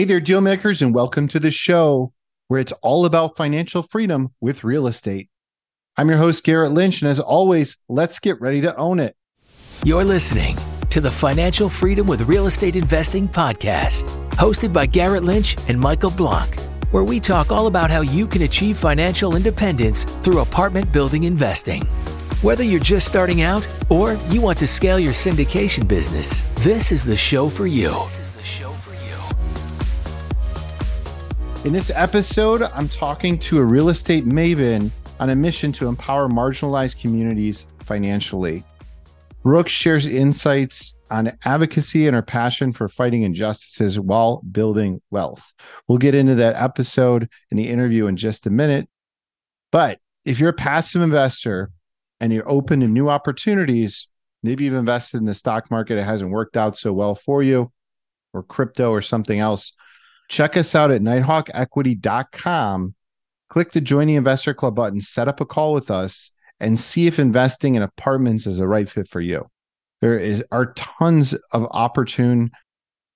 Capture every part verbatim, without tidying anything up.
Hey there, deal makers, and welcome to the show where it's all about financial freedom with real estate. I'm your host, Garrett Lynch, and as always, let's get ready to own it. You're listening to the Financial Freedom with Real Estate Investing podcast, hosted by Garrett Lynch and Michael Blanc, where we talk all about how you can achieve financial independence through apartment building investing. Whether you're just starting out or you want to scale your syndication business, this is the show for you. In this episode, I'm talking to a real estate maven on a mission to empower marginalized communities financially. Brooke shares insights on advocacy and her passion for fighting injustices while building wealth. We'll get into that episode and the interview in just a minute. But if you're a passive investor and you're open to new opportunities, maybe you've invested in the stock market, it hasn't worked out so well for you, or crypto or something else, check us out at night hawk equity dot com. Click the Join the Investor Club button, set up a call with us, and see if investing in apartments is the right fit for you. There is, are tons of opportune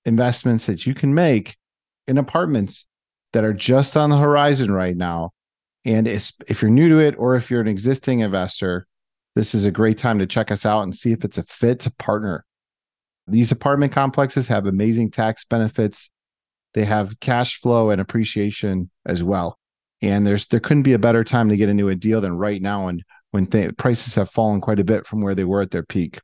investments that you can make in apartments that are just on the horizon right now. And if you're new to it, or if you're an existing investor, this is a great time to check us out and see if it's a fit to partner. These apartment complexes have amazing tax benefits. They have cash flow and appreciation as well. And there's there couldn't be a better time to get into a deal than right now, and when they, prices have fallen quite a bit from where they were at their peak.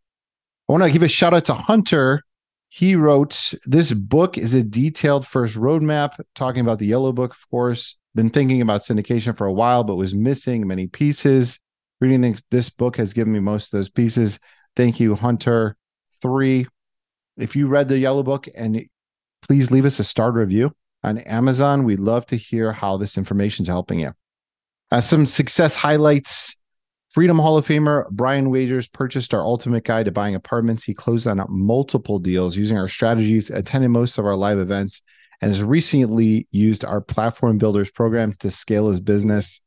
I want to give a shout out to Hunter. He wrote, this book is a detailed first roadmap, talking about the Yellow Book, of course. Been thinking about syndication for a while, but was missing many pieces. Reading this book has given me most of those pieces. Thank you, Hunter. Three, if you read the Yellow Book, and please leave us a star review on Amazon. We'd love to hear how this information is helping you. Uh, some success highlights. Freedom Hall of Famer Brian Wagers purchased our ultimate guide to buying apartments. He closed on multiple deals using our strategies, attended most of our live events, and has recently used our Platform Builders program to scale his business.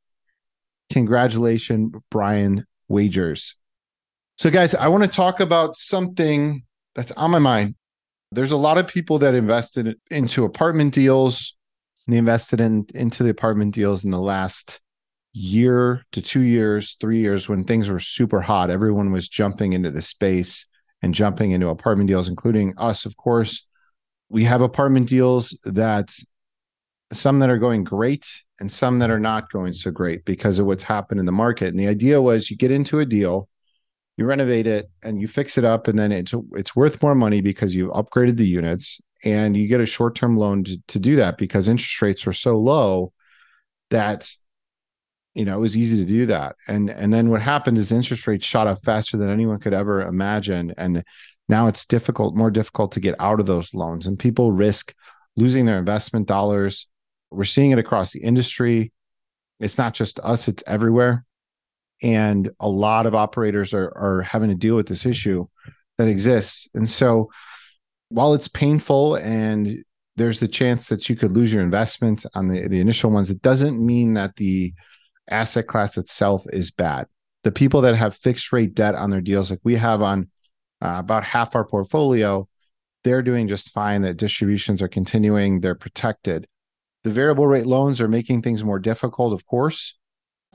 Congratulations, Brian Wagers. So guys, I want to talk about something that's on my mind. There's a lot of people that invested into apartment deals, and they invested in, into the apartment deals in the last year to two years, three years when things were super hot. Everyone was jumping into the space and jumping into apartment deals, including us, of course. We have apartment deals that some that are going great and some that are not going so great because of what's happened in the market. And the idea was you get into a deal, you renovate it and you fix it up, and then it's it's worth more money because you've upgraded the units, and you get a short-term loan to, to do that because interest rates were so low that, you know, it was easy to do that. And and then what happened is interest rates shot up faster than anyone could ever imagine. And now it's difficult, more difficult to get out of those loans, and people risk losing their investment dollars. We're seeing it across the industry. It's not just us, it's everywhere. And a lot of operators are, are having to deal with this issue that exists. And so while it's painful and there's the chance that you could lose your investment on the, the initial ones, it doesn't mean that the asset class itself is bad. The people that have fixed rate debt on their deals, like we have on uh, about half our portfolio, they're doing just fine. The distributions are continuing. They're protected. The variable rate loans are making things more difficult, of course,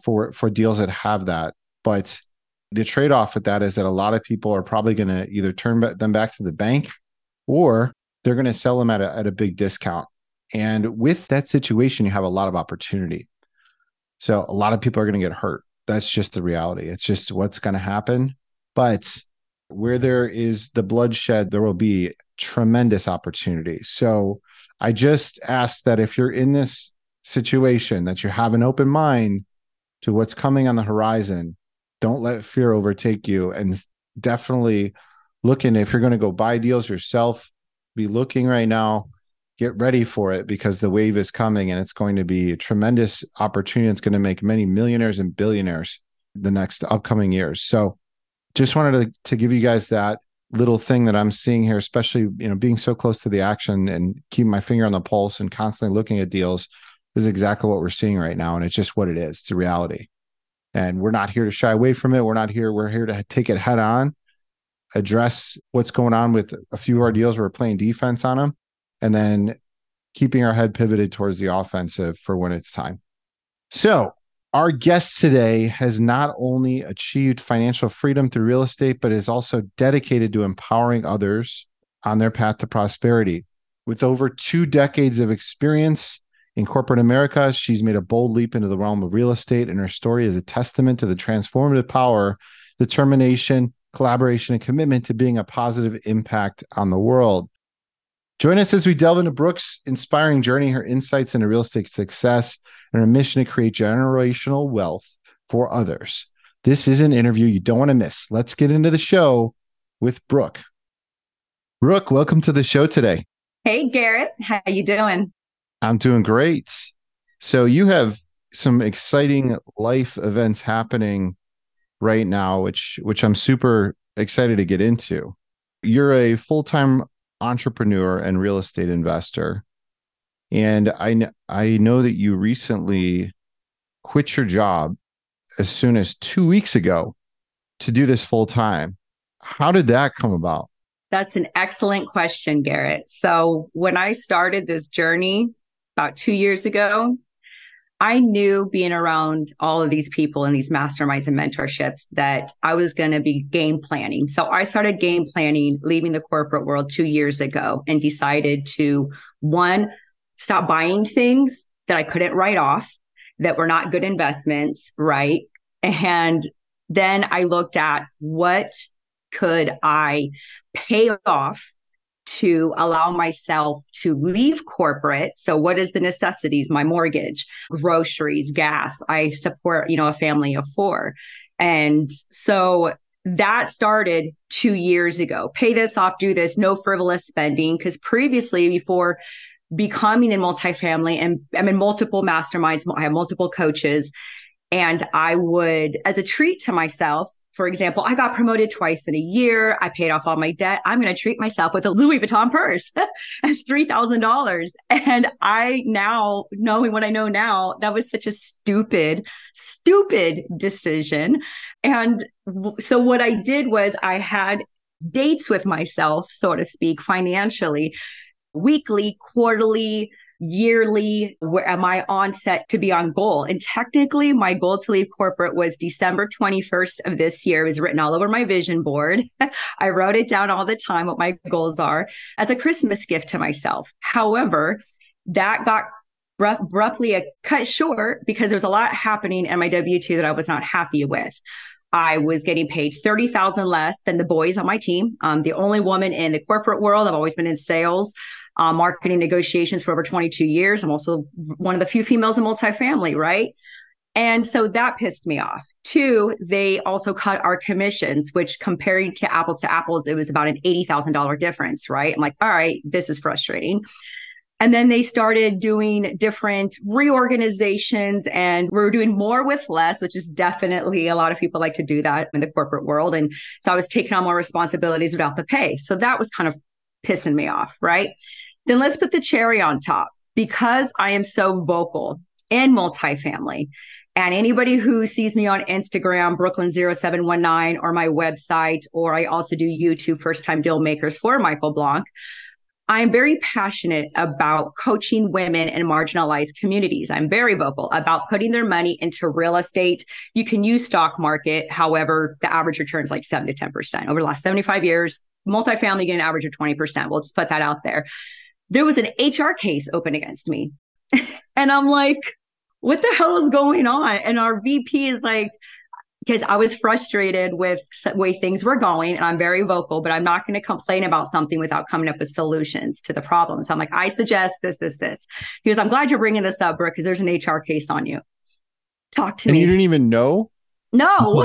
for for deals that have that. But the trade-off with that is that a lot of people are probably going to either turn them back to the bank, or they're going to sell them at a, at a big discount. And with that situation, you have a lot of opportunity. So a lot of people are going to get hurt. That's just the reality. It's just what's going to happen. But where there is the bloodshed, there will be tremendous opportunity. So I just ask that if you're in this situation, that you have an open mind to what's coming on the horizon. Don't let fear overtake you, and definitely look in. If you're going to go buy deals yourself, be looking right now, get ready for it, because the wave is coming and it's going to be a tremendous opportunity. It's going to make many millionaires and billionaires the next upcoming years. So just wanted to, to give you guys that little thing that I'm seeing here, especially, you know, being so close to the action and keeping my finger on the pulse and constantly looking at deals. This is exactly what we're seeing right now. And it's just what it is. It's the reality. And we're not here to shy away from it. We're not here. We're here to take it head on, address what's going on with a few of our deals. We're playing defense on them, and then keeping our head pivoted towards the offensive for when it's time. So our guest today has not only achieved financial freedom through real estate, but is also dedicated to empowering others on their path to prosperity. With over two decades of experience in corporate America, she's made a bold leap into the realm of real estate, and her story is a testament to the transformative power, determination, collaboration, and commitment to being a positive impact on the world. Join us as we delve into Brooke's inspiring journey, her insights into real estate success, and her mission to create generational wealth for others. This is an interview you don't want to miss. Let's get into the show with Brooke. Brooke, welcome to the show today. Hey, Garrett. How you doing? I'm doing great. So you have some exciting life events happening right now, which which I'm super excited to get into. You're a full-time entrepreneur and real estate investor. And I, kn- I know that you recently quit your job as soon as two weeks ago to do this full-time. How did that come about? That's an excellent question, Garrett. So when I started this journey about two years ago, I knew, being around all of these people in these masterminds and mentorships, that I was going to be game planning. So I started game planning, leaving the corporate world two years ago, and decided to, one, stop buying things that I couldn't write off, that were not good investments, right? And then I looked at what could I pay off to allow myself to leave corporate. So what is the necessities? My mortgage, groceries, gas. I support, you know, a family of four. And so that started two years ago. Pay this off, do this, no frivolous spending. Because previously, before becoming in multifamily, and I'm in multiple masterminds, I have multiple coaches, and I would, as a treat to myself, for example, I got promoted twice in a year. I paid off all my debt. I'm going to treat myself with a Louis Vuitton purse. That's three thousand dollars. And I now, knowing what I know now, that was such a stupid, stupid decision. And so what I did was I had dates with myself, so to speak, financially, weekly, quarterly, yearly. Where am I on set to be on goal? And technically, my goal to leave corporate was December twenty-first of this year. It was written all over my vision board. I wrote it down all the time, what my goals are, as a Christmas gift to myself. However, that got abruptly cut short because there's a lot happening in my W two that I was not happy with. I was getting paid thirty thousand dollars less than the boys on my team. I'm the only woman in the corporate world. I've always been in sales, uh, marketing, negotiations for over twenty-two years. I'm also one of the few females in multifamily, right? And so that pissed me off. Two, they also cut our commissions, which, comparing to apples to apples, it was about an eighty thousand dollars difference, right? I'm like, all right, this is frustrating. And then they started doing different reorganizations, and we're doing more with less, which is definitely, a lot of people like to do that in the corporate world. And so I was taking on more responsibilities without the pay. So that was kind of pissing me off, right? Then let's put the cherry on top. Because I am so vocal in multifamily, and anybody who sees me on Instagram, Brooklynn zero seven one nine, or my website, or I also do YouTube, First Time Deal Makers for Michael Blanc, I'm very passionate about coaching women in marginalized communities. I'm very vocal about putting their money into real estate. You can use stock market. However, the average return is like seven to ten percent. Over the last seventy-five years, multifamily get an average of twenty percent. We'll just put that out there. There was an H R case open against me. And I'm like, what the hell is going on? And our V P is like, because I was frustrated with the way things were going, and I'm very vocal, but I'm not going to complain about something without coming up with solutions to the problem. So I'm like, I suggest this, this, this. He goes, I'm glad you're bringing this up, Brooke, because there's an H R case on you. Talk to and me. And you didn't even know? No.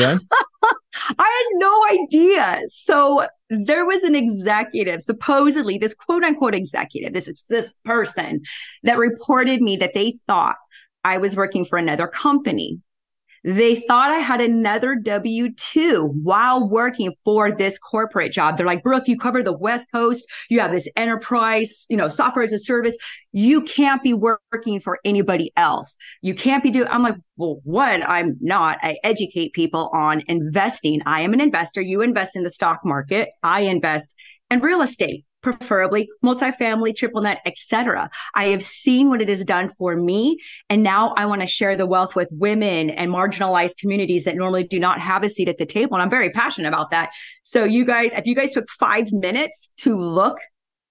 I had no idea. So there was an executive, supposedly this quote unquote executive, this is this person that reported me that they thought I was working for another company. They thought I had another W two while working for this corporate job. They're like, Brooke, you cover the West Coast. You have this enterprise, you know, software as a service. You can't be working for anybody else. You can't be doing, I'm like, well, what? I'm not. I educate people on investing. I am an investor. You invest in the stock market. I invest in real estate. preferably multifamily, triple net, et cetera. I have seen what it has done for me. And now I want to share the wealth with women and marginalized communities that normally do not have a seat at the table. And I'm very passionate about that. So you guys, if you guys took five minutes to look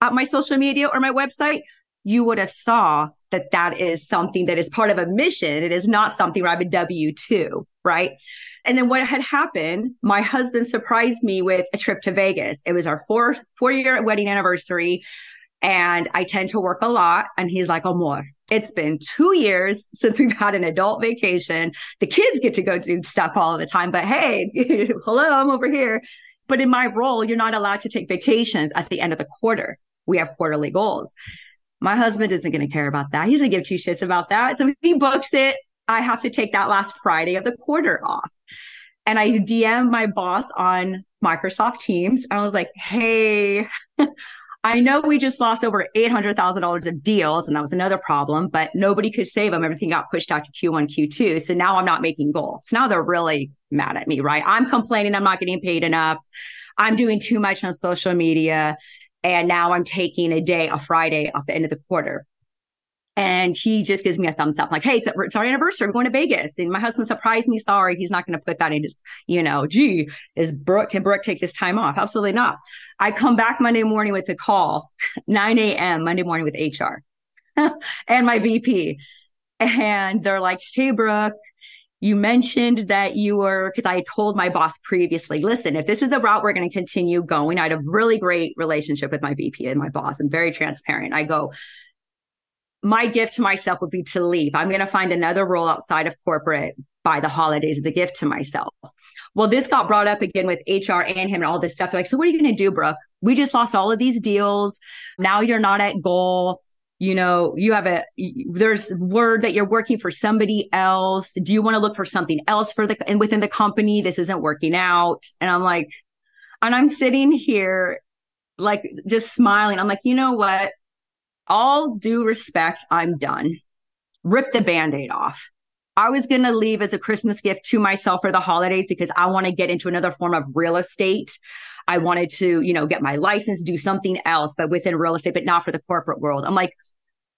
at my social media or my website, you would have saw that that is something that is part of a mission. It is not something where I'm a W two, right? And then what had happened, my husband surprised me with a trip to Vegas. It was our four, four-year wedding anniversary, and I tend to work a lot. And he's like, amor, it's been two years since we've had an adult vacation. The kids get to go do stuff all the time, but hey, hello, I'm over here. But in my role, you're not allowed to take vacations at the end of the quarter. We have quarterly goals. My husband isn't going to care about that. He's going to give two shits about that. So he books it. I have to take that last Friday of the quarter off. And I D M my boss on Microsoft Teams. I was like, hey, I know we just lost over eight hundred thousand dollars of deals. And that was another problem, but nobody could save them. Everything got pushed out to Q one, Q two. So now I'm not making goals. So now they're really mad at me, right? I'm complaining. I'm not getting paid enough. I'm doing too much on social media. And now I'm taking a day, a Friday off the end of the quarter. And he just gives me a thumbs up. Like, hey, it's, a, it's our anniversary. We're going to Vegas. And my husband surprised me. Sorry, he's not going to put that in his, you know, gee, is Brooke, can Brooke take this time off? Absolutely not. I come back Monday morning with a call, nine a.m. Monday morning with H R and my V P. And they're like, hey, Brooke, you mentioned that you were, because I had told my boss previously, listen, if this is the route we're going to continue going, I had a really great relationship with my V P and my boss, and very transparent. I go, my gift to myself would be to leave. I'm going to find another role outside of corporate by the holidays as a gift to myself. Well, this got brought up again with H R and him and all this stuff. They're like, so what are you going to do, Brooke? We just lost all of these deals. Now you're not at goal. You know, you have a, there's word that you're working for somebody else. Do you want to look for something else for the, and within the company, this isn't working out. And I'm like, and I'm sitting here like just smiling. I'm like, you know what? All due respect, I'm done. Rip the Band-Aid off. I was going to leave as a Christmas gift to myself for the holidays because I want to get into another form of real estate. I wanted to, you know, get my license, do something else, but within real estate, but not for the corporate world. I'm like,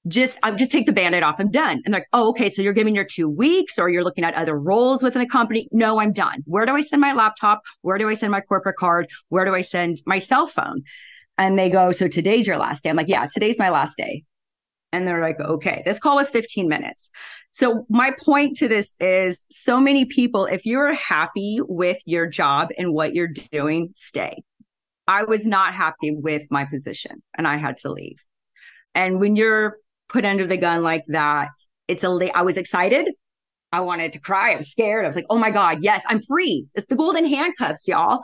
just, I'll just take the Band-Aid off. I'm done. And they're like, oh, okay. So you're giving your two weeks or you're looking at other roles within the company. No, I'm done. Where do I send my laptop? Where do I send my corporate card? Where do I send my cell phone? And they go, so today's your last day. I'm like, yeah, today's my last day. And they're like, okay, this call was fifteen minutes. So my point to this is so many people, if you're happy with your job and what you're doing, stay. I was not happy with my position and I had to leave. And when you're put under the gun like that, it's a la- I was excited. I wanted to cry. I was scared. I was like, oh my God, yes, I'm free. It's the golden handcuffs, y'all.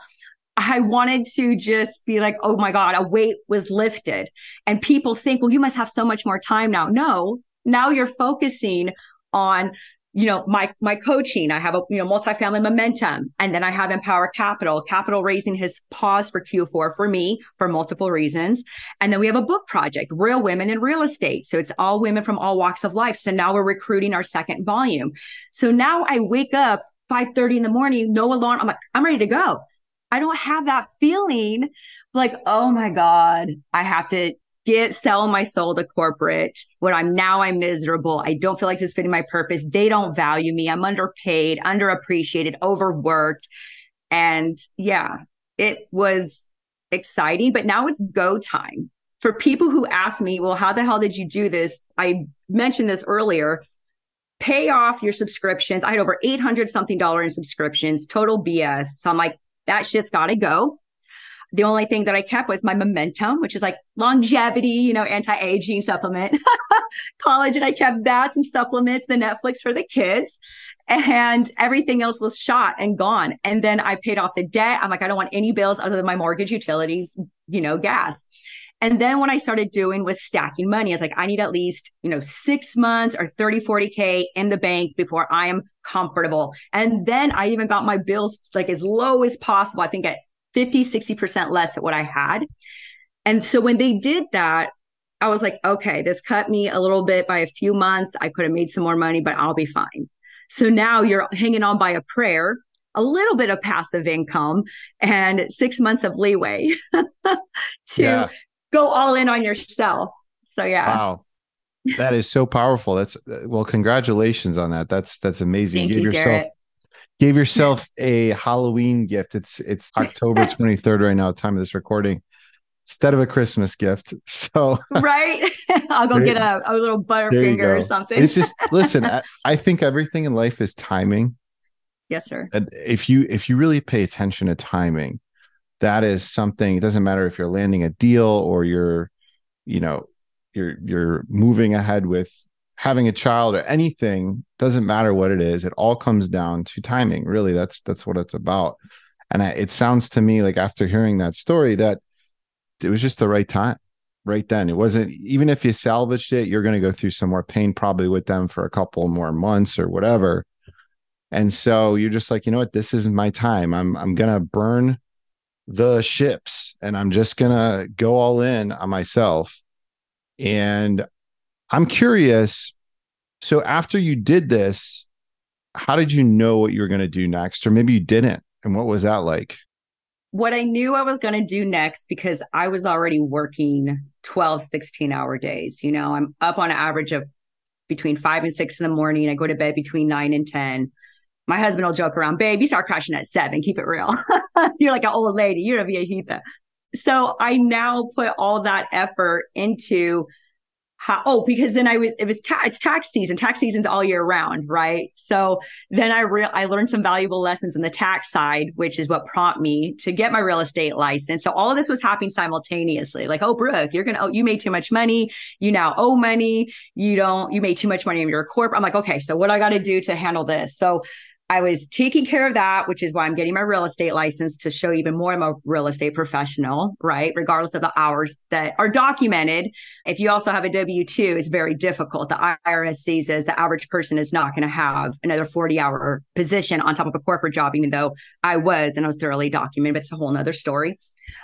I wanted to just be like, oh my God, a weight was lifted. And people think, well, you must have so much more time now. No, now you're focusing on, you know, my, my coaching. I have a, you know, multifamily momentum. And then I have Empower Capital. Capital raising has paused for Q four for me for multiple reasons. And then we have a book project, Real Women in Real Estate. So it's all women from all walks of life. So now we're recruiting our second volume. So now I wake up five thirty in the morning, no alarm. I'm like, I'm ready to go. I don't have that feeling like, oh my God, I have to get, sell my soul to corporate when I'm now I'm miserable. I don't feel like this is fitting my purpose. They don't value me. I'm underpaid, underappreciated, overworked. And yeah, it was exciting, but now it's go time. For people who ask me, well, how the hell did you do this? I mentioned this earlier. Pay off your subscriptions. I had over eight hundred something dollars in subscriptions, total B S. So I'm like, that shit's got to go. The only thing that I kept was my momentum, which is like longevity, you know, anti-aging supplement, collagen. I kept that, some supplements, the Netflix for the kids, and everything else was shot and gone. And then I paid off the debt. I'm like, I don't want any bills other than my mortgage, utilities, you know, gas. And then what I started doing was stacking money. I was like, I need at least, you know, six months or thirty, forty K in the bank before I am comfortable. And then I even got my bills like as low as possible. I think at fifty, sixty percent less at what I had. And so when they did that, I was like, okay, this cut me a little bit by a few months. I could have made some more money, but I'll be fine. So now you're hanging on by a prayer, a little bit of passive income, and six months of leeway to... Yeah. go all in on yourself. So yeah. Wow. That is so powerful. That's well, congratulations on that. That's that's amazing. Thank you, yourself Garrett. Give yourself a Halloween gift. It's it's October twenty-third right now, time of this recording, instead of a Christmas gift. So right, I'll go get a, a little Butterfinger or something. It's just listen. I, I think everything in life is timing. Yes, sir. And if you if you really pay attention to timing, that is something. It doesn't matter if you're landing a deal or you're, you know. You're you're moving ahead with having a child or anything, doesn't matter what it is. It all comes down to timing. Really, that's that's what it's about. And I, it sounds to me like after hearing that story that it was just the right time, right then. It wasn't, even if you salvaged it, you're going to go through some more pain probably with them for a couple more months or whatever. And so you're just like, you know what, this isn't my time. I'm I'm going to burn the ships and I'm just going to go all in on myself. And I'm curious, so after you did this, how did you know what you were going to do next? Or maybe you didn't. And what was that like? What I knew I was going to do next, because I was already working twelve, sixteen hour days. You know, I'm up on an average of between five and six in the morning. I go to bed between nine and ten. My husband will joke around, babe, you start crashing at seven. Keep it real. You're like an old lady. You're a viejita. So I now put all that effort into how, oh, because then I was, it was, ta- it's tax season. Tax season's all year round, right? So then I re- I learned some valuable lessons on the tax side, which is what prompted me to get my real estate license. So all of this was happening simultaneously. Like, oh, Brooke, you're going to, oh, you made too much money. You now owe money. You don't, you made too much money in your corp. I'm like, okay, so what do I got to do to handle this? So I was taking care of that, which is why I'm getting my real estate license to show even more I'm a real estate professional, right? Regardless of the hours that are documented. If you also have a W two, it's very difficult. The I R S sees as the average person is not going to have another forty hour position on top of a corporate job, even though I was, and I was thoroughly documented, but it's a whole nother story.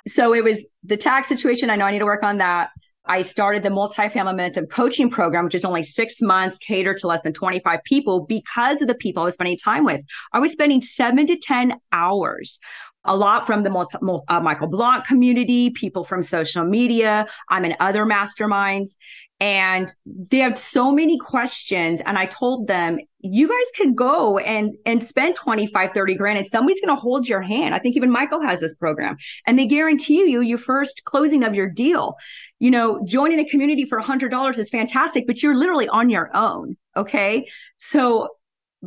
So it was the tax situation. I know I need to work on that. I started the Multifamily Momentum coaching program, which is only six months, catered to less than twenty-five people because of the people I was spending time with. I was spending seven to ten hours, a lot from the multi, uh, Michael Blanc community, people from social media. I'm in other masterminds and they have so many questions. And I told them, you guys can go and, and spend twenty-five, thirty grand and somebody's going to hold your hand. I think even Michael has this program and they guarantee you your first closing of your deal. You know, joining a community for a hundred dollars is fantastic, but you're literally on your own. Okay. So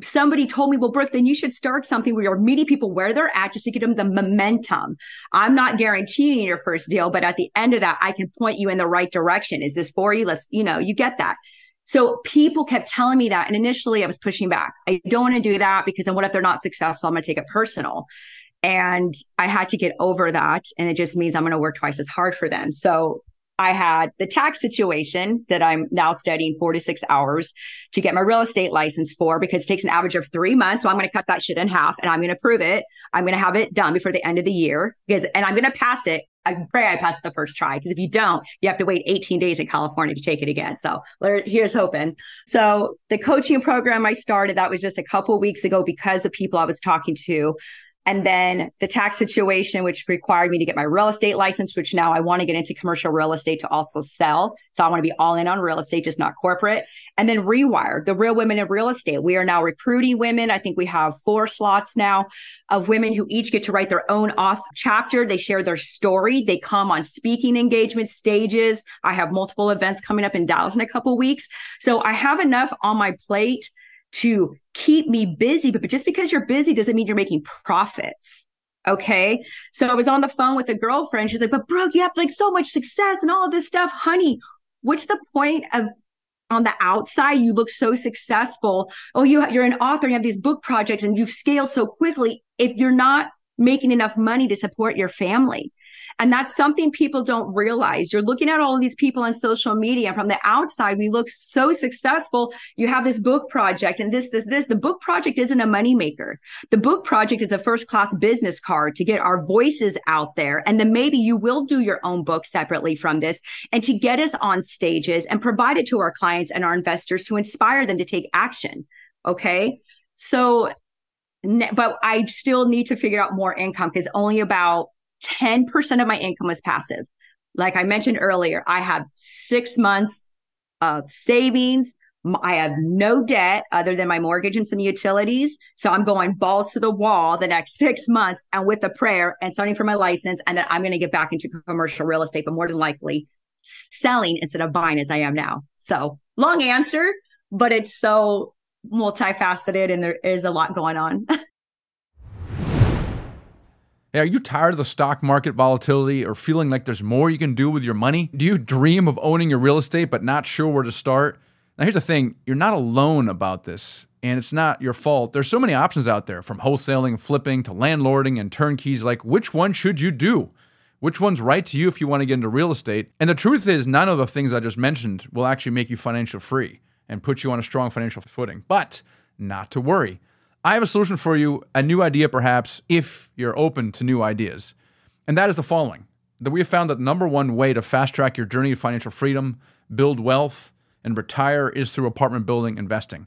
somebody told me, well, Brooke, then you should start something where you're meeting people where they're at just to get them the momentum. I'm not guaranteeing your first deal, but at the end of that, I can point you in the right direction. Is this for you? Let's, you know, you get that. So people kept telling me that. And initially I was pushing back. I don't want to do that because then what if they're not successful? I'm going to take it personal. And I had to get over that. And it just means I'm going to work twice as hard for them. So I had the tax situation that I'm now studying four to six hours to get my real estate license for, because it takes an average of three months. So I'm going to cut that shit in half and I'm going to prove it. I'm going to have it done before the end of the year because, and I'm going to pass it. I pray I pass the first try, because if you don't, you have to wait eighteen days in California to take it again. So here's hoping. So the coaching program I started, that was just a couple of weeks ago because of people I was talking to. And then the tax situation, which required me to get my real estate license, which now I want to get into commercial real estate to also sell. So I want to be all in on real estate, just not corporate. And then Rewire, the Real Women in Real Estate. We are now recruiting women. I think we have four slots now of women who each get to write their own off chapter. They share their story. They come on speaking engagement stages. I have multiple events coming up in Dallas in a couple of weeks. So I have enough on my plate to keep me busy, but just because you're busy doesn't mean you're making profits. Okay. So I was on the phone with a girlfriend. She's like, but Brooke, you have like so much success and all of this stuff. Honey, what's the point of on the outside? You look so successful. Oh, you, you're an author. You have these book projects and you've scaled so quickly if you're not making enough money to support your family. And that's something people don't realize. You're looking at all of these people on social media. From the outside, we look so successful. You have this book project and this, this, this. The book project isn't a moneymaker. The book project is a first-class business card to get our voices out there. And then maybe you will do your own book separately from this and to get us on stages and provide it to our clients and our investors to inspire them to take action. Okay? So, but I still need to figure out more income because only about ten percent of my income was passive. Like I mentioned earlier, I have six months of savings. I have no debt other than my mortgage and some utilities. So I'm going balls to the wall the next six months and with a prayer and signing for my license. And then I'm going to get back into commercial real estate, but more than likely selling instead of buying as I am now. So long answer, but it's so multifaceted and there is a lot going on. Hey, are you tired of the stock market volatility or feeling like there's more you can do with your money? Do you dream of owning your real estate but not sure where to start? Now, here's the thing. You're not alone about this, and it's not your fault. There's so many options out there, from wholesaling, flipping, to landlording and turnkeys. Like, which one should you do? Which one's right to you if you want to get into real estate? And the truth is, none of the things I just mentioned will actually make you financially free and put you on a strong financial footing. But not to worry. I have a solution for you, a new idea perhaps, if you're open to new ideas. And that is the following, that we have found that the number one way to fast track your journey to financial freedom, build wealth, and retire is through apartment building investing.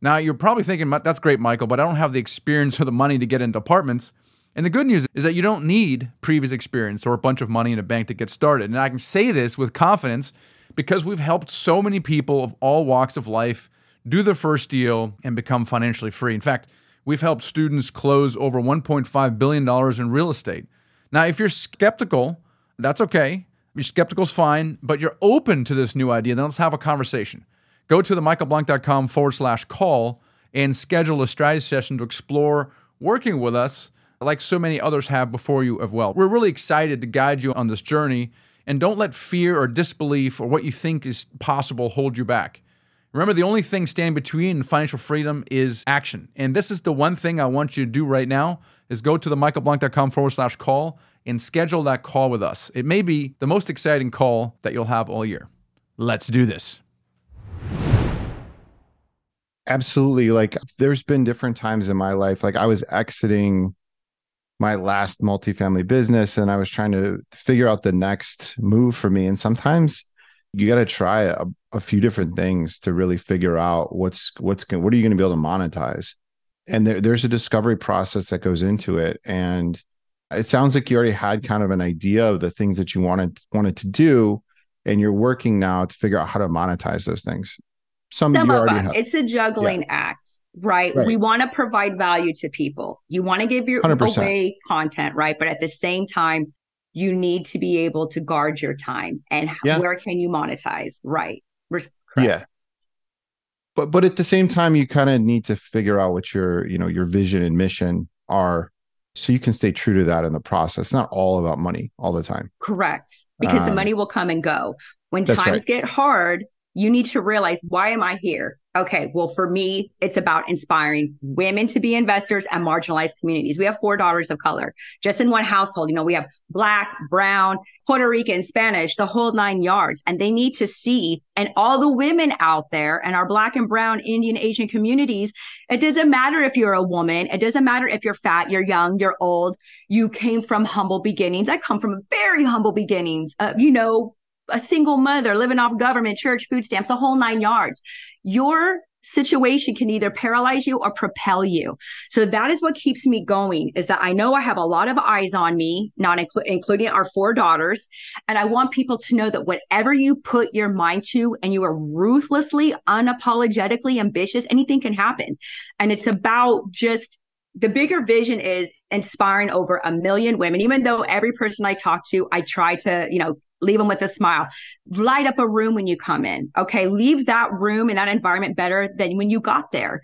Now, you're probably thinking, that's great, Michael, but I don't have the experience or the money to get into apartments. And the good news is that you don't need previous experience or a bunch of money in a bank to get started. And I can say this with confidence because we've helped so many people of all walks of life do the first deal, and become financially free. In fact, we've helped students close over one point five billion dollars in real estate. Now, if you're skeptical, that's okay. If you're skeptical is fine, but you're open to this new idea, then let's have a conversation. Go to themichaelblank.com forward slash call and schedule a strategy session to explore working with us like so many others have before you as well. We're really excited to guide you on this journey, and don't let fear or disbelief or what you think is possible hold you back. Remember, the only thing standing between financial freedom is action. And this is the one thing I want you to do right now is go to themichaelblank.com forward slash call and schedule that call with us. It may be the most exciting call that you'll have all year. Let's do this. Absolutely. Like, there's been different times in my life. Like, I was exiting my last multifamily business and I was trying to figure out the next move for me. And sometimes you got to try a, a few different things to really figure out what's what's what are you going to be able to monetize. And there, there's a discovery process that goes into it. And it sounds like you already had kind of an idea of the things that you wanted wanted to do, and you're working now to figure out how to monetize those things. Some, Some of, you already of us. Have. It's a juggling yeah. act, right? right? We want to provide value to people. You want to give your one hundred percent away content, right? But at the same time, you need to be able to guard your time and yeah. where can you monetize? Right. Correct. Yeah. But, but at the same time, you kind of need to figure out what your, you know, your vision and mission are so you can stay true to that in the process. It's not all about money all the time. Correct. Because um, the money will come and go. When times right. get hard, you need to realize, why am I here? Okay. Well, for me, it's about inspiring women to be investors and marginalized communities. We have four daughters of color just in one household. You know, we have Black, Brown, Puerto Rican, Spanish, the whole nine yards. And they need to see, and all the women out there and our Black and Brown, Indian, Asian communities, it doesn't matter if you're a woman. It doesn't matter if you're fat, you're young, you're old. You came from humble beginnings. I come from very humble beginnings, uh, you know, a single mother living off government, church, food stamps, the whole nine yards. Your situation can either paralyze you or propel you. So that is what keeps me going, is that I know I have a lot of eyes on me, not inclu- including our four daughters. And I want people to know that whatever you put your mind to and you are ruthlessly, unapologetically ambitious, anything can happen. And it's about just the bigger vision is inspiring over a million women. Even though every person I talk to, I try to, you know, leave them with a smile. Light up a room when you come in. Okay. Leave that room and that environment better than when you got there.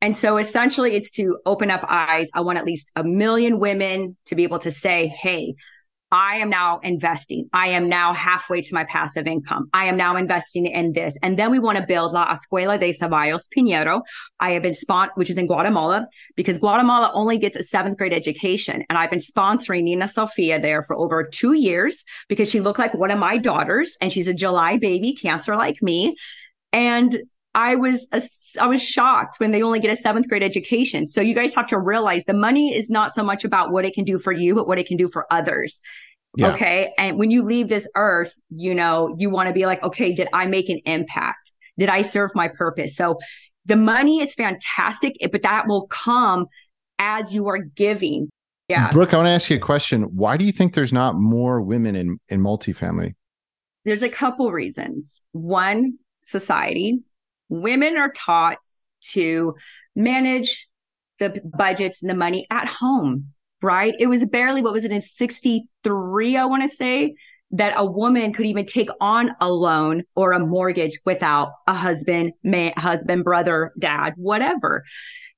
And so essentially it's to open up eyes. I want at least a million women to be able to say, hey, I am now investing. I am now halfway to my passive income. I am now investing in this. And then we want to build La Escuela de Ceballos-Pinero. I have been spon- which is in Guatemala, because Guatemala only gets a seventh grade education. And I've been sponsoring Nina Sofia there for over two years because she looked like one of my daughters and she's a July baby, Cancer like me. And I was a, I was shocked when they only get a seventh grade education. So you guys have to realize the money is not so much about what it can do for you, but what it can do for others. Yeah. Okay. And when you leave this earth, you know, you want to be like, okay, did I make an impact? Did I serve my purpose? So the money is fantastic, but that will come as you are giving. Yeah. Brooke, I want to ask you a question. Why do you think there's not more women in, in multifamily? There's a couple reasons. One, society. Women are taught to manage the budgets and the money at home, right? It was barely, what was it in sixty-three, I want to say, that a woman could even take on a loan or a mortgage without a husband, man, husband, brother, dad, whatever.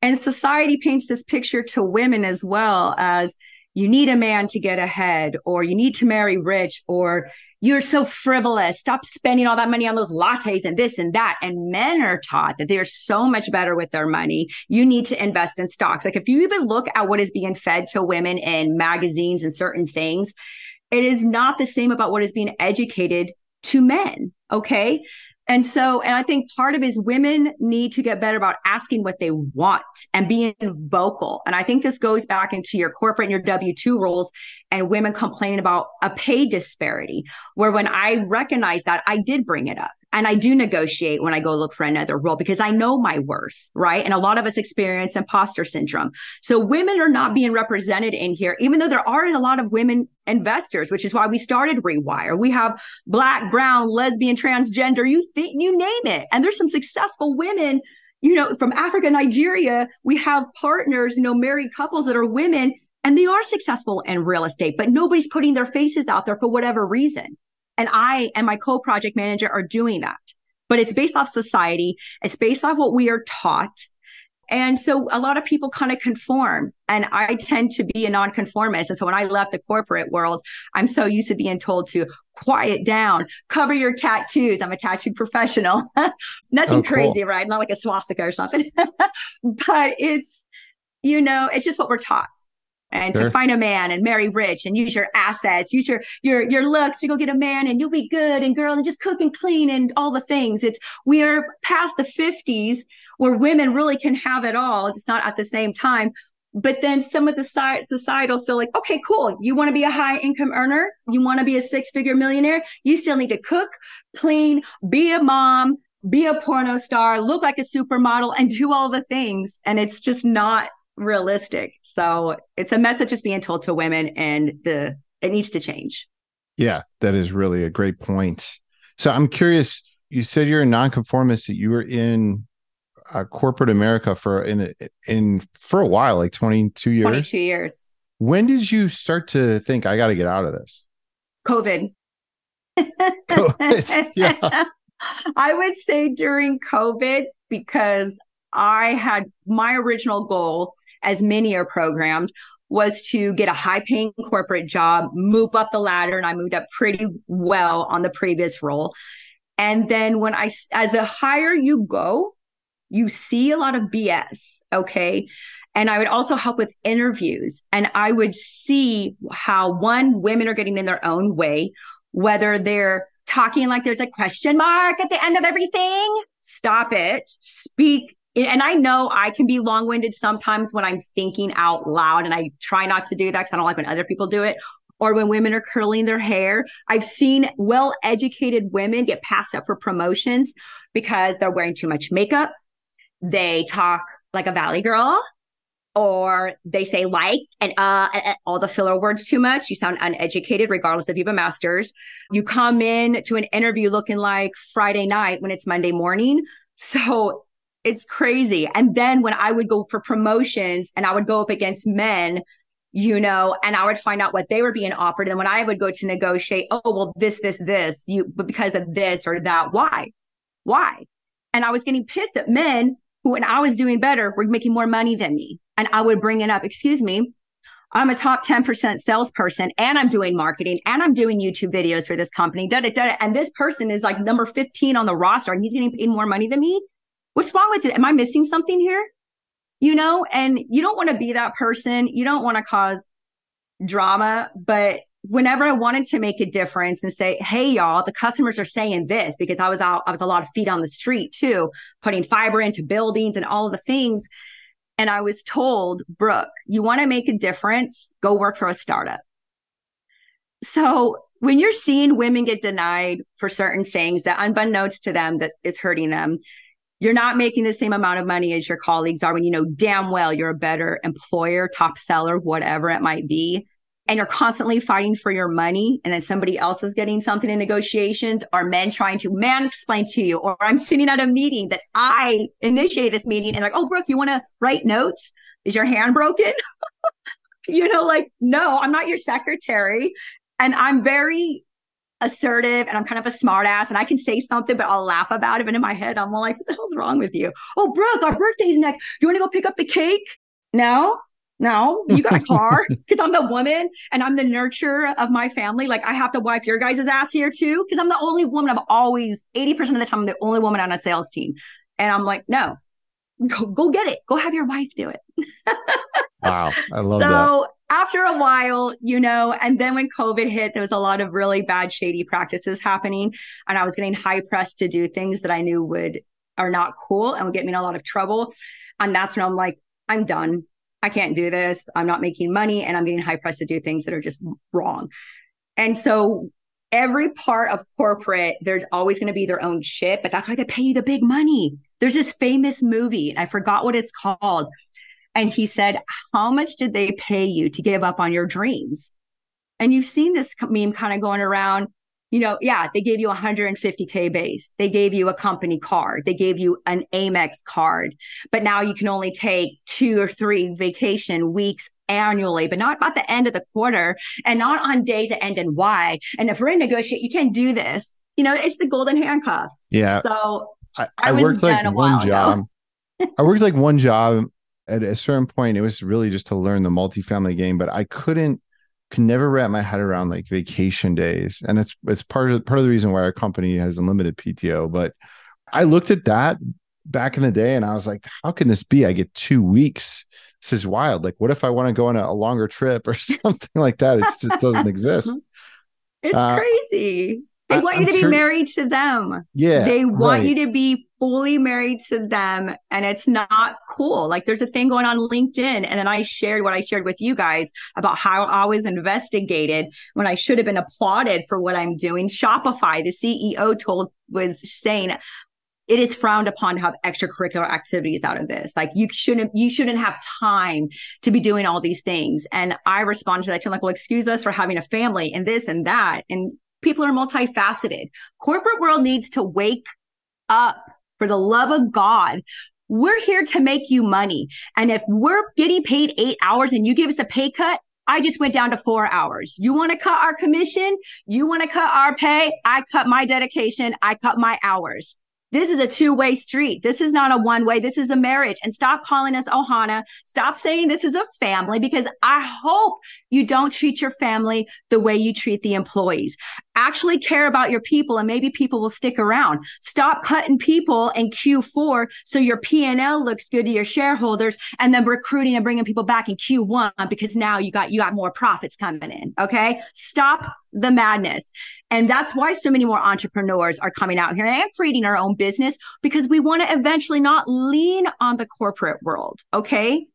And society paints this picture to women as well as you need a man to get ahead, or you need to marry rich, or you're so frivolous. Stop spending all that money on those lattes and this and that. And men are taught that they are so much better with their money. You need to invest in stocks. Like if you even look at what is being fed to women in magazines and certain things, it is not the same about what is being educated to men. Okay. And so, and I think part of it is women need to get better about asking what they want and being vocal. And I think this goes back into your corporate and your W two roles and women complaining about a pay disparity, where when I recognized that, I did bring it up. And I do negotiate when I go look for another role because I know my worth, right? And a lot of us experience imposter syndrome. So women are not being represented in here, even though there are a lot of women investors, which is why we started Rewire. We have Black, brown, lesbian, transgender, you think, you name it. And there's some successful women, you know, from Africa, Nigeria. We have partners, you know, married couples that are women, and they are successful in real estate, but nobody's putting their faces out there for whatever reason. And I and my co-project manager are doing that. But it's based off society. It's based off what we are taught. And so a lot of people kind of conform. And I tend to be a nonconformist. And so when I left the corporate world, I'm so used to being told to quiet down, cover your tattoos. I'm a tattooed professional. Nothing oh, cool. crazy, right? Not like a swastika or something. But it's, you know, it's just what we're taught. And sure. to find a man and marry rich and use your assets, use your, your, your looks to go get a man and you'll be good and girl and just cook and clean and all the things. It's, we are past the fifties where women really can have it all, just not at the same time. But then some of the si- societal still like, okay, cool. You want to be a high income earner. You want to be a six figure millionaire. You still need to cook, clean, be a mom, be a porno star, look like a supermodel and do all the things. And it's just not realistic. So it's a message that's being told to women and the it needs to change. Yeah, that is really a great point. So I'm curious, you said you're a nonconformist, that you were in uh, corporate America for in in for a while, like twenty-two years. twenty-two years. When did you start to think, I got to get out of this? COVID. COVID. Yeah. I would say during COVID, because I had my original goal, as many are programmed, was to get a high paying corporate job, move up the ladder. And I moved up pretty well on the previous role. And then when I, as the higher you go, you see a lot of B S. Okay. And I would also help with interviews. And I would see how, one, women are getting in their own way, whether they're talking like there's a question mark at the end of everything. Stop it. Speak. And I know I can be long-winded sometimes when I'm thinking out loud, and I try not to do that because I don't like when other people do it, or when women are curling their hair. I've seen well-educated women get passed up for promotions because they're wearing too much makeup. They talk like a valley girl, or they say like and uh, uh, all the filler words too much. You sound uneducated, regardless if you have a master's. You come in to an interview looking like Friday night when it's Monday morning. So it's crazy. And then when I would go for promotions and I would go up against men, you know, and I would find out what they were being offered. And when I would go to negotiate, oh, well, this, this, this, you, but because of this or that, why? Why? And I was getting pissed at men who, when I was doing better, were making more money than me. And I would bring it up, excuse me, I'm a top ten percent salesperson and I'm doing marketing and I'm doing YouTube videos for this company. Da da da. And this person is like number fifteen on the roster and he's getting paid more money than me. What's wrong with it? Am I missing something here? You know, and you don't want to be that person. You don't want to cause drama. But whenever I wanted to make a difference and say, hey, y'all, the customers are saying this, because I was out, I was a lot of feet on the street too, putting fiber into buildings and all of the things. And I was told, Brooke, you want to make a difference? Go work for a startup. So when you're seeing women get denied for certain things that unbeknownst to them that is hurting them, You're not making the same amount of money as your colleagues are when you know damn well you're a better employer, top seller, whatever it might be. And you're constantly fighting for your money. And then somebody else is getting something in negotiations, or men trying to man explain to you, or I'm sitting at a meeting that I initiate this meeting and like, oh, Brooke, you want to write notes? Is your hand broken? You know, like, no, I'm not your secretary. And I'm very assertive and I'm kind of a smart ass and I can say something, but I'll laugh about it. And in my head, I'm like, what the hell's wrong with you? Oh, Brooke, our birthday's next. You want to go pick up the cake? No. No, you got a car, because I'm the woman and I'm the nurturer of my family. Like, I have to wipe your guys' ass here too, because I'm the only woman. I've always, eighty percent of the time, I'm the only woman on a sales team. And I'm like, no, go, go get it. Go have your wife do it. Wow. I love so, that. So after a while, you know, and then when COVID hit, there was a lot of really bad, shady practices happening. And I was getting high pressed to do things that I knew would are not cool and would get me in a lot of trouble. And that's when I'm like, I'm done. I can't do this. I'm not making money and I'm getting high pressed to do things that are just wrong. And so every part of corporate, there's always going to be their own shit, but that's why they pay you the big money. There's this famous movie, and I forgot what it's called. And he said, how much did they pay you to give up on your dreams? And you've seen this meme kind of going around, you know, yeah, they gave you one hundred fifty K base. They gave you a company card. They gave you an Amex card, but now you can only take two or three vacation weeks annually, but not at the end of the quarter and not on days that end in Y. And if we're in negotiate, you can't do this. You know, it's the golden handcuffs. Yeah. So I, I, I worked like one job. I worked like one job at a certain point. It was really just to learn the multifamily game, but I couldn't Could never wrap my head around like vacation days, and it's it's part of part of the reason why our company has unlimited P T O. But I looked at that back in the day, and I was like, "How can this be? I get two weeks. This is wild. Like, what if I want to go on a, a longer trip or something like that? It just doesn't exist. It's uh, crazy. They want I, you to I'm be cur- married to them. Yeah, they want right. you to be fully married to them, and it's not cool. Like, there's a thing going on LinkedIn, and then I shared what I shared with you guys about how I was investigated when I should have been applauded for what I'm doing. Shopify, the C E O told was saying it is frowned upon to have extracurricular activities out of this. Like, you shouldn't you shouldn't have time to be doing all these things. And I responded to that too, like, well, excuse us for having a family and this and that and. People are multifaceted. Corporate world needs to wake up, for the love of God. We're here to make you money. And if we're getting paid eight hours and you give us a pay cut, I just went down to four hours. You want to cut our commission? You want to cut our pay? I cut my dedication. I cut my hours. This is a two-way street. This is not a one-way. This is a marriage. And stop calling us Ohana. Stop saying this is a family, because I hope you don't treat your family the way you treat the employees. Actually care about your people, and maybe people will stick around. Stop cutting people in Q four so your P and L looks good to your shareholders, and then recruiting and bringing people back in Q one because now you got you got more profits coming in, okay? Stop the madness. And that's why so many more entrepreneurs are coming out here and creating our own business, because we want to eventually not lean on the corporate world. Okay.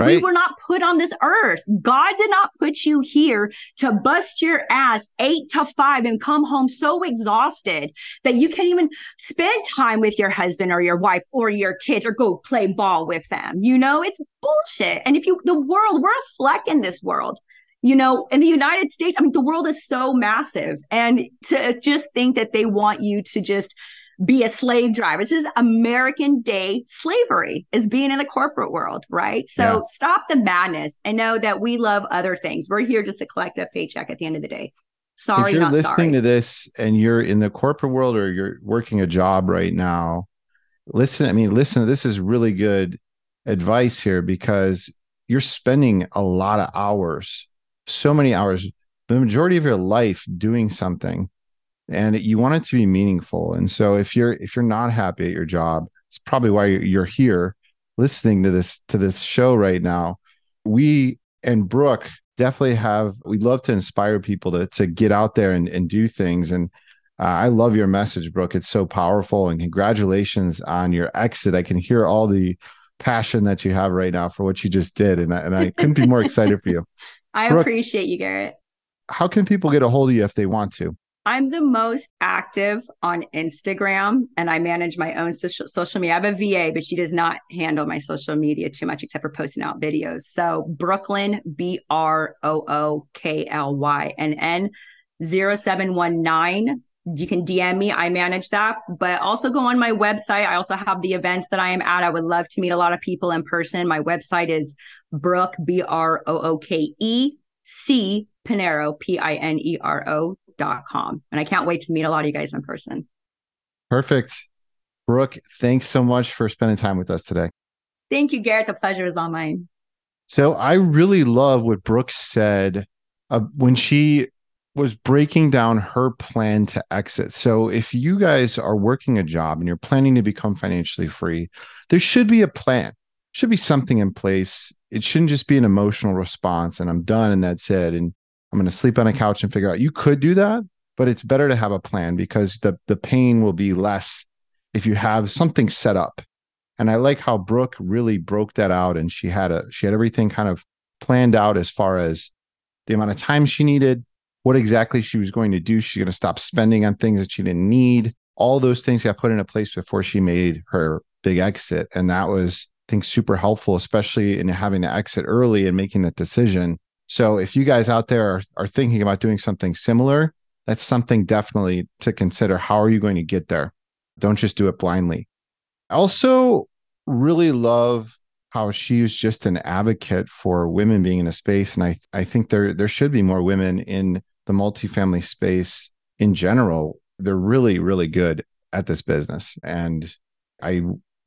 Right. We were not put on this earth. God did not put you here to bust your ass eight to five and come home so exhausted that you can't even spend time with your husband or your wife or your kids or go play ball with them. You know, it's bullshit. And if you, the world, we're a fleck in this world. You know, in the United States, I mean, the world is so massive. And to just think that they want you to just be a slave driver. This is American day slavery, is being in the corporate world, right? So yeah. Stop the madness and know that we love other things. We're here just to collect a paycheck at the end of the day. Sorry, not sorry. If you're listening sorry. to this and you're in the corporate world or you're working a job right now, listen, I mean, listen, this is really good advice here, because you're spending a lot of hours. So many hours, the majority of your life doing something, and you want it to be meaningful. And so if you're if you're not happy at your job, it's probably why you're here listening to this to this show right now. We and Brooke definitely have, we love to inspire people to to get out there and, and do things. And uh, I love your message, Brooke. It's so powerful. And congratulations on your exit. I can hear all the passion that you have right now for what you just did. And I, and I couldn't be more excited for you. I Brooke, appreciate you, Garrett. How can people get a hold of you if they want to? I'm the most active on Instagram, and I manage my own social, social media. I have a V A, but she does not handle my social media too much except for posting out videos. So Brooklynn, B R O O K L Y N N, zero seven one nine. You can D M me. I manage that, but also go on my website. I also have the events that I am at. I would love to meet a lot of people in person. My website is Brooke, B R O O K E C, Pinero, P I N E R O dot com. And I can't wait to meet a lot of you guys in person. Perfect. Brooke, thanks so much for spending time with us today. Thank you, Garrett. The pleasure is all mine. So I really love what Brooke said uh, when she was breaking down her plan to exit. So if you guys are working a job and you're planning to become financially free, there should be a plan. Should be something in place. It shouldn't just be an emotional response and I'm done and that's it. And I'm going to sleep on a couch and figure out. You could do that, but it's better to have a plan because the, the pain will be less if you have something set up. And I like how Brooke really broke that out, and she had a she had everything kind of planned out as far as the amount of time she needed, what exactly she was going to do. She's going to stop spending on things that she didn't need. All those things got put into place before she made her big exit. And that was, I think, super helpful, especially in having to exit early and making that decision. So if you guys out there are, are thinking about doing something similar, that's something definitely to consider. How are you going to get there? Don't just do it blindly. I also really love how she was just an advocate for women being in a space. And I, I think there, there should be more women in the multifamily space in general. They're really, really good at this business. And I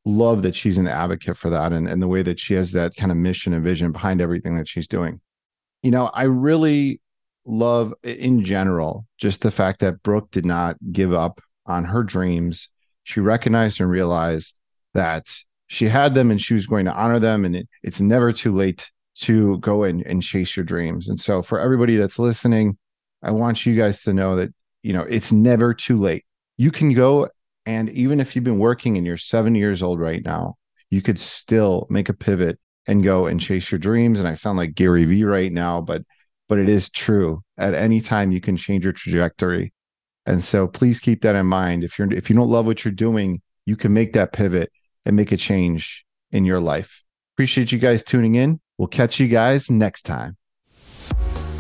love that she's an advocate for that, and, and the way that she has that kind of mission and vision behind everything that she's doing. You know, I really love in general, just the fact that Brooke did not give up on her dreams. She recognized and realized that she had them and she was going to honor them. And it, it's never too late to go and, and chase your dreams. And so for everybody that's listening, I want you guys to know that, you know, it's never too late. You can go. And even if you've been working and you're seven years old right now, you could still make a pivot and go and chase your dreams. And I sound like Gary Vee right now, but but it is true. At any time, you can change your trajectory. And so please keep that in mind. If you're if you don't love what you're doing, you can make that pivot and make a change in your life. Appreciate you guys tuning in. We'll catch you guys next time.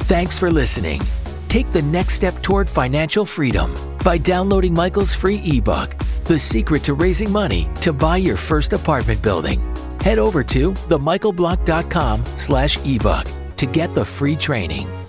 Thanks for listening. Take the next step toward financial freedom by downloading Michael's free ebook, The Secret to Raising Money to Buy Your First Apartment Building. Head over to themichaelblank.com slash ebook to get the free training.